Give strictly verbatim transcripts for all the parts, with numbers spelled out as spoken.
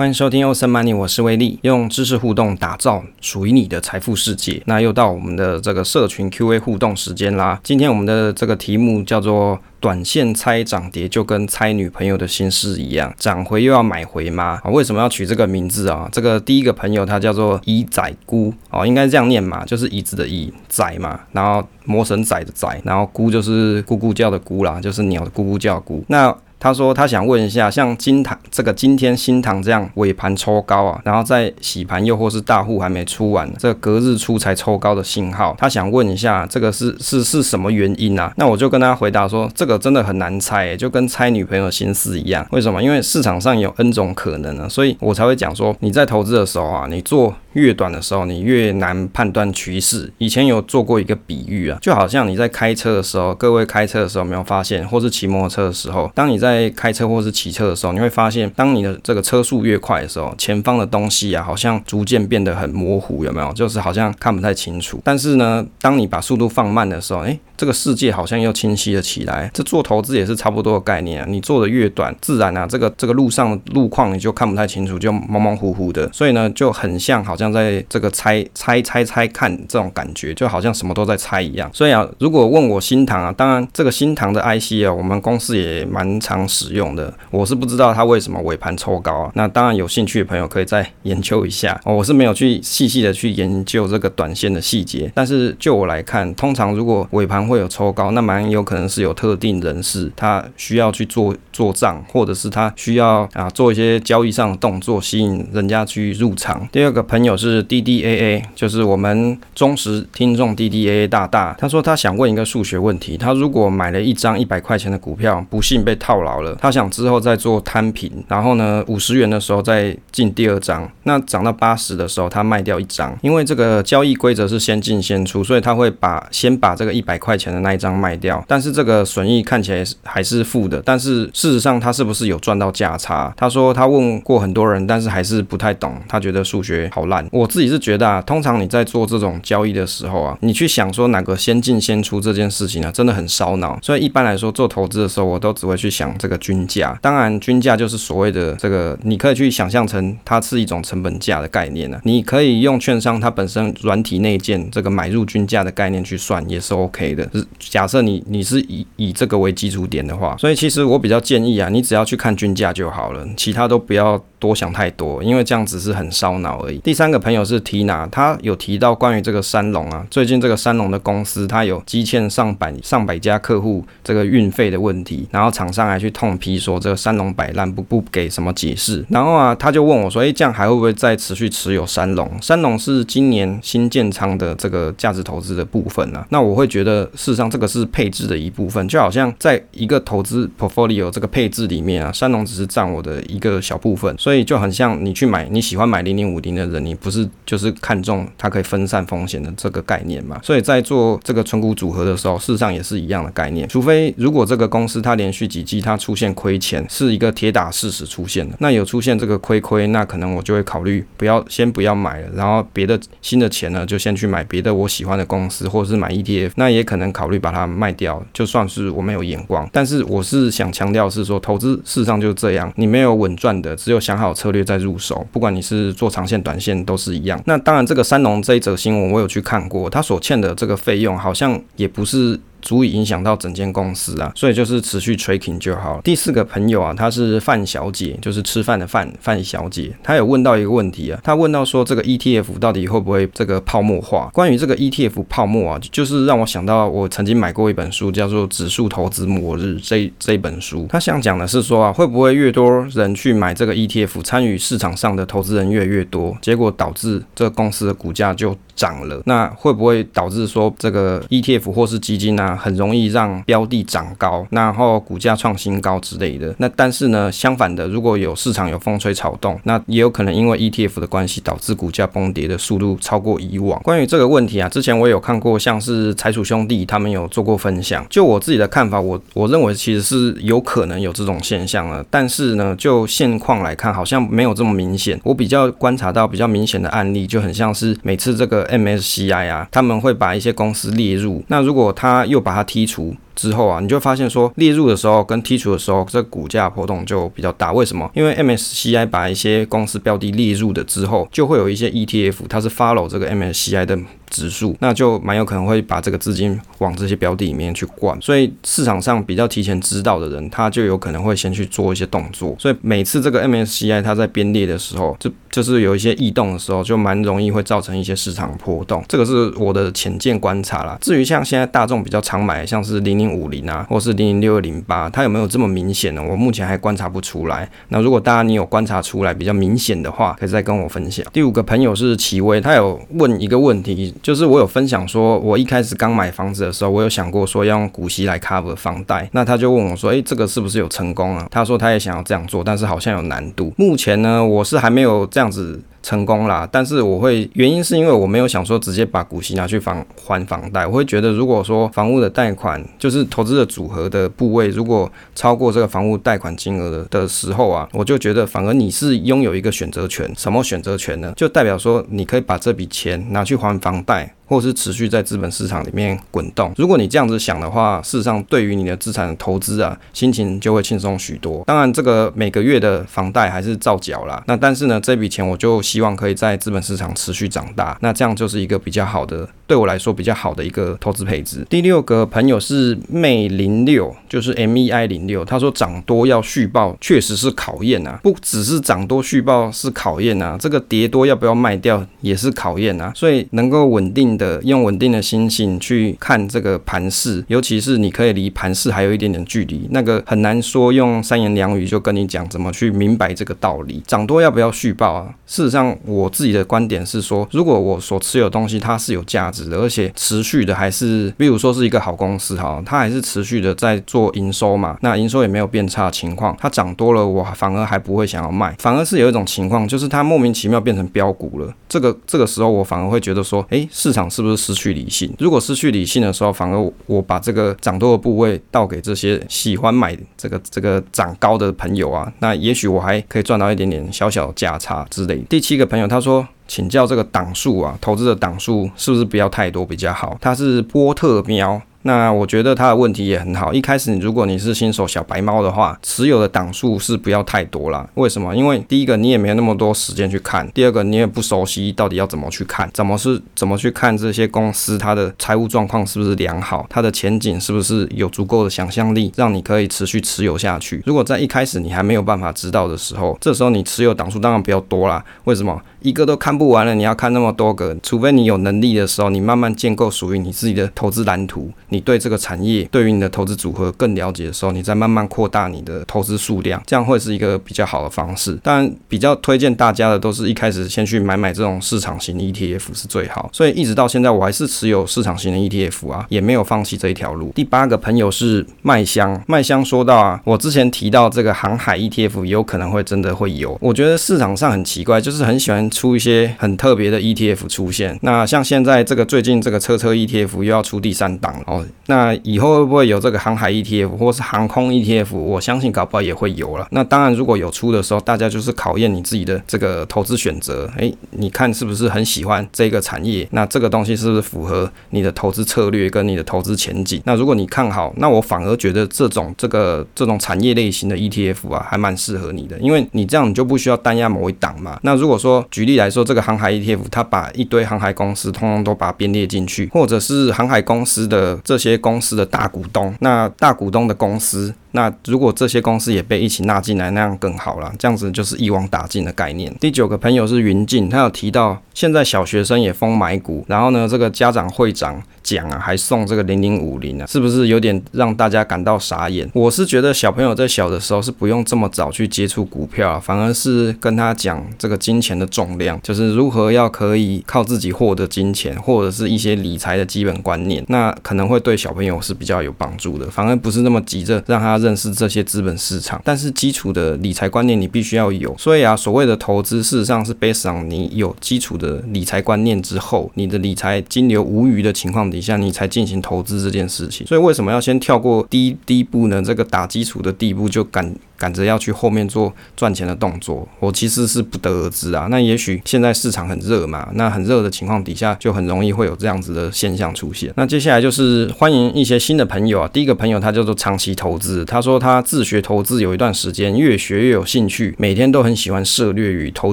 欢迎收听 Awesome money， 我是威利，用知识互动打造属于你的财富世界。那又到我们的这个社群 Q A 互动时间啦。今天我们的这个题目叫做短线猜涨跌就跟猜女朋友的心事一样，涨回又要买回吗、啊、为什么要取这个名字啊？这个第一个朋友他叫做乙仔姑、哦、应该这样念嘛，就是乙子的乙，仔嘛，然后魔神仔的仔，然后姑就是咕咕叫的咕啦，就是鸟的咕咕叫的咕。那他说他想问一下，像金堂这个今天新堂这样尾盘抽高啊，然后在洗盘又或是大户还没出完，这个隔日出才抽高的信号，他想问一下这个是是是什么原因啊？那我就跟他回答说，这个真的很难猜、欸、就跟猜女朋友心思一样。为什么？因为市场上有 N 种可能啊，所以我才会讲说，你在投资的时候啊，你做越短的时候你越难判断趋势。以前有做过一个比喻啊，就好像你在开车的时候，各位开车的时候有没有发现，或是骑摩托车的时候，当你在在开车或是骑车的时候，你会发现当你的这个车速越快的时候，前方的东西啊好像逐渐变得很模糊，有没有？就是好像看不太清楚。但是呢，当你把速度放慢的时候，诶，这个世界好像又清晰了起来。这做投资也是差不多的概念啊，你做的越短，自然啊这个这个路上的路况你就看不太清楚，就茫茫糊糊的。所以呢，就很像好像在这个猜猜猜猜看这种感觉，就好像什么都在猜一样。所以啊，如果问我新唐啊，当然这个新唐的 I C 啊，我们公司也蛮常使用的，我是不知道它为什么尾盘抽高啊。那当然有兴趣的朋友可以再研究一下、哦、我是没有去细细的去研究这个短线的细节，但是就我来看，通常如果尾盘会有抽高，那蛮有可能是有特定人士他需要去做做账，或者是他需要啊做一些交易上的动作，吸引人家去入场。第二个朋友是 D D A A， 就是我们忠实听众 D D A A 大大，他说他想问一个数学问题，他如果买了一张一百块钱的股票，不幸被套牢，他想之后再做摊平，然后呢五十元的时候再进第二张，那涨到八十的时候他卖掉一张。因为这个交易规则是先进先出，所以他会把先把这个一百块钱的那一张卖掉，但是这个损益看起来还是负的，但是事实上他是不是有赚到价差？他说他问过很多人，但是还是不太懂，他觉得数学好烂。我自己是觉得啊，通常你在做这种交易的时候啊，你去想说哪个先进先出这件事情啊，真的很烧脑。所以一般来说做投资的时候，我都只会去想这个均价，当然均价就是所谓的这个，你可以去想象成它是一种成本价的概念、啊、你可以用券商它本身软体内建这个买入均价的概念去算也是 OK 的，假设你你是 以, 以这个为基础点的话。所以其实我比较建议啊，你只要去看均价就好了，其他都不要多想太多，因为这样只是很烧脑而已。第三个朋友是 Tina， 她有提到关于这个三龙啊，最近这个三龙的公司它有积欠上百上百家客户这个运费的问题，然后厂商还去痛批说这个三龙摆烂，不不给什么解释。然后啊，他就问我说，哎，这样还会不会再持续持有三龙？三龙是今年新建仓的这个价值投资的部分啊。那我会觉得，事实上这个是配置的一部分，就好像在一个投资 portfolio 这个配置里面啊，三龙只是占我的一个小部分，所以就很像你去买你喜欢买零零五零的人，你不是就是看中它可以分散风险的这个概念嘛？所以在做这个存股组合的时候，事实上也是一样的概念。除非如果这个公司它连续几季它出现亏钱是一个铁打事实出现的，那有出现这个亏亏，那可能我就会考虑不要先不要买了，然后别的新的钱呢就先去买别的我喜欢的公司，或者是买 E T F， 那也可能考虑把它卖掉，就算是我没有眼光。但是我是想强调是说，投资事实上就是这样，你没有稳赚的，只有想好策略再入手，不管你是做长线短线都是一样。那当然这个三农这一则新闻我有去看过，它所欠的这个费用好像也不是足以影响到整间公司啊，所以就是持续 tracking 就好了。第四个朋友啊，她是范小姐，就是吃饭的范范小姐，她有问到一个问题啊，她问到说这个 E T F 到底会不会这个泡沫化？关于这个 E T F 泡沫啊，就是让我想到我曾经买过一本书，叫做《指数投资末日》这这本书，她想讲的是说啊，会不会越多人去买这个 E T F， 参与市场上的投资人越来越多，结果导致这个公司的股价就涨了？那会不会导致说这个 E T F 或是基金啊？很容易让标的涨高，然后股价创新高之类的。那但是呢，相反的，如果有市场有风吹草动，那也有可能因为 E T F 的关系导致股价崩跌的速度超过以往。关于这个问题啊，之前我也有看过，像是财鼠兄弟他们有做过分享。就我自己的看法，我我认为其实是有可能有这种现象了，但是呢，就现况来看，好像没有这么明显。我比较观察到比较明显的案例，就很像是每次这个 M S C I 啊，他们会把一些公司列入，那如果他又把它剔除，之后啊，你就会发现说列入的时候跟剔除的时候，这股价波动就比较大。为什么？因为 M S C I 把一些公司标的列入的之后，就会有一些 E T F 它是 follow 这个 M S C I 的指数，那就蛮有可能会把这个资金往这些标的里面去灌，所以市场上比较提前知道的人，他就有可能会先去做一些动作。所以每次这个 M S C I 它在编列的时候，就就是有一些异动的时候，就蛮容易会造成一些市场波动。这个是我的浅见观察啦。至于像现在大众比较常买的，像是零零五零啊，或是零零六二零八，它有没有这么明显呢？我目前还观察不出来。那如果大家你有观察出来比较明显的话，可以再跟我分享。第五个朋友是齐威，他有问一个问题。就是我有分享说，我一开始刚买房子的时候，我有想过说要用股息来 cover 房贷。那他就问我说，诶，这个是不是有成功啊？他说他也想要这样做，但是好像有难度。目前呢，我是还没有这样子成功啦，但是我会原因是因为我没有想说直接把股息拿去房还房贷，我会觉得如果说房屋的贷款就是投资的组合的部位如果超过这个房屋贷款金额 的, 的时候啊，我就觉得反而你是拥有一个选择权。什么选择权呢？就代表说你可以把这笔钱拿去还房贷，或是持续在资本市场里面滚动。如果你这样子想的话，事实上对于你的资产的投资啊，心情就会轻松许多。当然这个每个月的房贷还是照缴啦，那但是呢这笔钱我就希望可以在资本市场持续长大，那这样就是一个比较好的，对我来说比较好的一个投资配置。第六个朋友是 M E I 零六， 就是 M E I 零六， 他说涨多要续报确实是考验啊，不只是涨多续报是考验啊，这个跌多要不要卖掉也是考验啊，所以能够稳定的用稳定的心情去看这个盘势，尤其是你可以离盘势还有一点点距离，那个很难说用三言两语就跟你讲怎么去明白这个道理。涨多要不要续报啊？事实上我自己的观点是说，如果我所持有的东西它是有价值而且持续的，还是比如说是一个好公司好，它还是持续的在做营收嘛，那营收也没有变差的情况，它涨多了我反而还不会想要卖，反而是有一种情况就是它莫名其妙变成标股了，这个这个时候我反而会觉得说，诶，市场是不是失去理性？如果失去理性的时候，反而 我, 我把这个涨多的部位倒给这些喜欢买这个这个涨高的朋友啊，那也许我还可以赚到一点点小小的价差之类的。第七个朋友他说，请教这个档数啊，投资的档数是不是不要太多比较好？它是波特喵。那我觉得他的问题也很好，一开始如果你是新手小白猫的话，持有的档数是不要太多啦。为什么？因为第一个你也没有那么多时间去看，第二个你也不熟悉到底要怎么去看，怎么是怎么去看这些公司它的财务状况是不是良好，它的前景是不是有足够的想象力让你可以持续持有下去。如果在一开始你还没有办法知道的时候，这时候你持有档数当然不要多啦。为什么？一个都看不完了，你要看那么多个？除非你有能力的时候，你慢慢建构属于你自己的投资蓝图，你对这个产业，对于你的投资组合更了解的时候，你再慢慢扩大你的投资数量，这样会是一个比较好的方式。当然比较推荐大家的都是一开始先去买买这种市场型 E T F 是最好，所以一直到现在我还是持有市场型的 E T F 啊，也没有放弃这一条路。第八个朋友是麦香，麦香说到啊，我之前提到这个航海 E T F 有可能会真的会有，我觉得市场上很奇怪，就是很喜欢出一些很特别的 E T F 出现，那像现在这个最近这个车车 E T F 又要出第三档哦，那以后会不会有这个航海 E T F 或是航空 E T F？ 我相信搞不好也会有了。那当然如果有出的时候，大家就是考验你自己的这个投资选择，诶，你看是不是很喜欢这个产业，那这个东西是不是符合你的投资策略跟你的投资前景。那如果你看好，那我反而觉得这种这个这种产业类型的 E T F 啊，还蛮适合你的，因为你这样你就不需要单押某一档嘛。那如果说举例来说，这个航海 E T F 它把一堆航海公司通通都把它编列进去，或者是航海公司的这些公司的大股东，那大股东的公司，那如果这些公司也被一起纳进来，那样更好啦，这样子就是一网打尽的概念。第九个朋友是云静，他有提到现在小学生也疯买股，然后呢这个家长会长奖啊还送这个零零五零啊，是不是有点让大家感到傻眼？我是觉得小朋友在小的时候是不用这么早去接触股票啊，反而是跟他讲这个金钱的重量，就是如何要可以靠自己获得金钱，或者是一些理财的基本观念，那可能会对小朋友是比较有帮助的，反而不是那么急着让他认识这些资本市场，但是基础的理财观念你必须要有。所以啊，所谓的投资事实上是 based on 你有基础的理财观念之后，你的理财金流无余的情况底下，你才进行投资这件事情。所以为什么要先跳过第一步呢？这个打基础的第一步就感赶着要去后面做赚钱的动作，我其实是不得而知啊。那也许现在市场很热嘛，那很热的情况底下就很容易会有这样子的现象出现。那接下来就是欢迎一些新的朋友啊。第一个朋友他叫做长期投资，他说他自学投资有一段时间，越学越有兴趣，每天都很喜欢涉略与投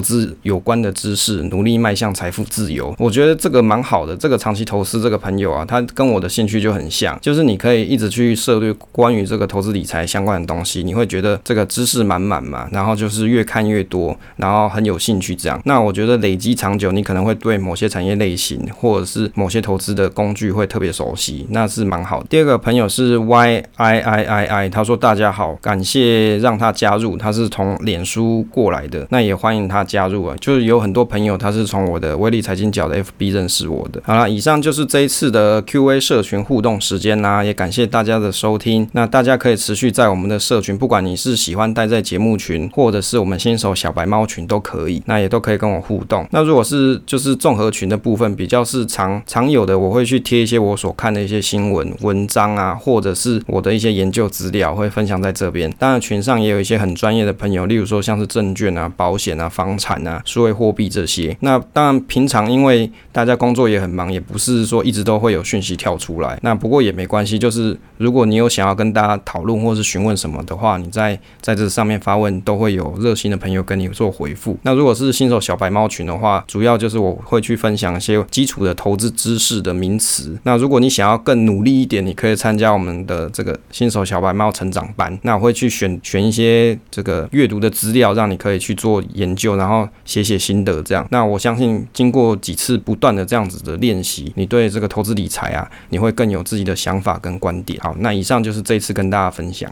资有关的知识，努力迈向财富自由。我觉得这个蛮好的，这个长期投资这个朋友啊，他跟我的兴趣就很像，就是你可以一直去涉略关于这个投资理财相关的东西，你会觉得这个知识满满嘛，然后就是越看越多，然后很有兴趣这样。那我觉得累积长久，你可能会对某些产业类型或者是某些投资的工具会特别熟悉，那是蛮好的。第二个朋友是 yiii， 他说大家好，感谢让他加入，他是从脸书过来的，那也欢迎他加入啊。就是有很多朋友他是从我的威力财经角的 F B 认识我的。好啦，以上就是这一次的 Q A 社群互动时间啦，也感谢大家的收听。那大家可以持续在我们的社群，不管你是喜欢待在节目群或者是我们新手小白猫群都可以，那也都可以跟我互动。那如果是就是综合群的部分比较是常常有的，我会去贴一些我所看的一些新闻文章啊，或者是我的一些研究资料会分享在这边。当然群上也有一些很专业的朋友，例如说像是证券啊、保险啊、房产啊、数位货币这些。那当然平常因为大家工作也很忙，也不是说一直都会有讯息跳出来，那不过也没关系，就是如果你有想要跟大家讨论或是询问什么的话，你在在这上面发问都会有热心的朋友跟你做回复。那如果是新手小白猫群的话，主要就是我会去分享一些基础的投资知识的名词。那如果你想要更努力一点，你可以参加我们的这个新手小白猫成长班，那我会去选选一些这个阅读的资料让你可以去做研究，然后写写心得这样。那我相信经过几次不断的这样子的练习，你对这个投资理财啊，你会更有自己的想法跟观点。好，那以上就是这一次跟大家分享。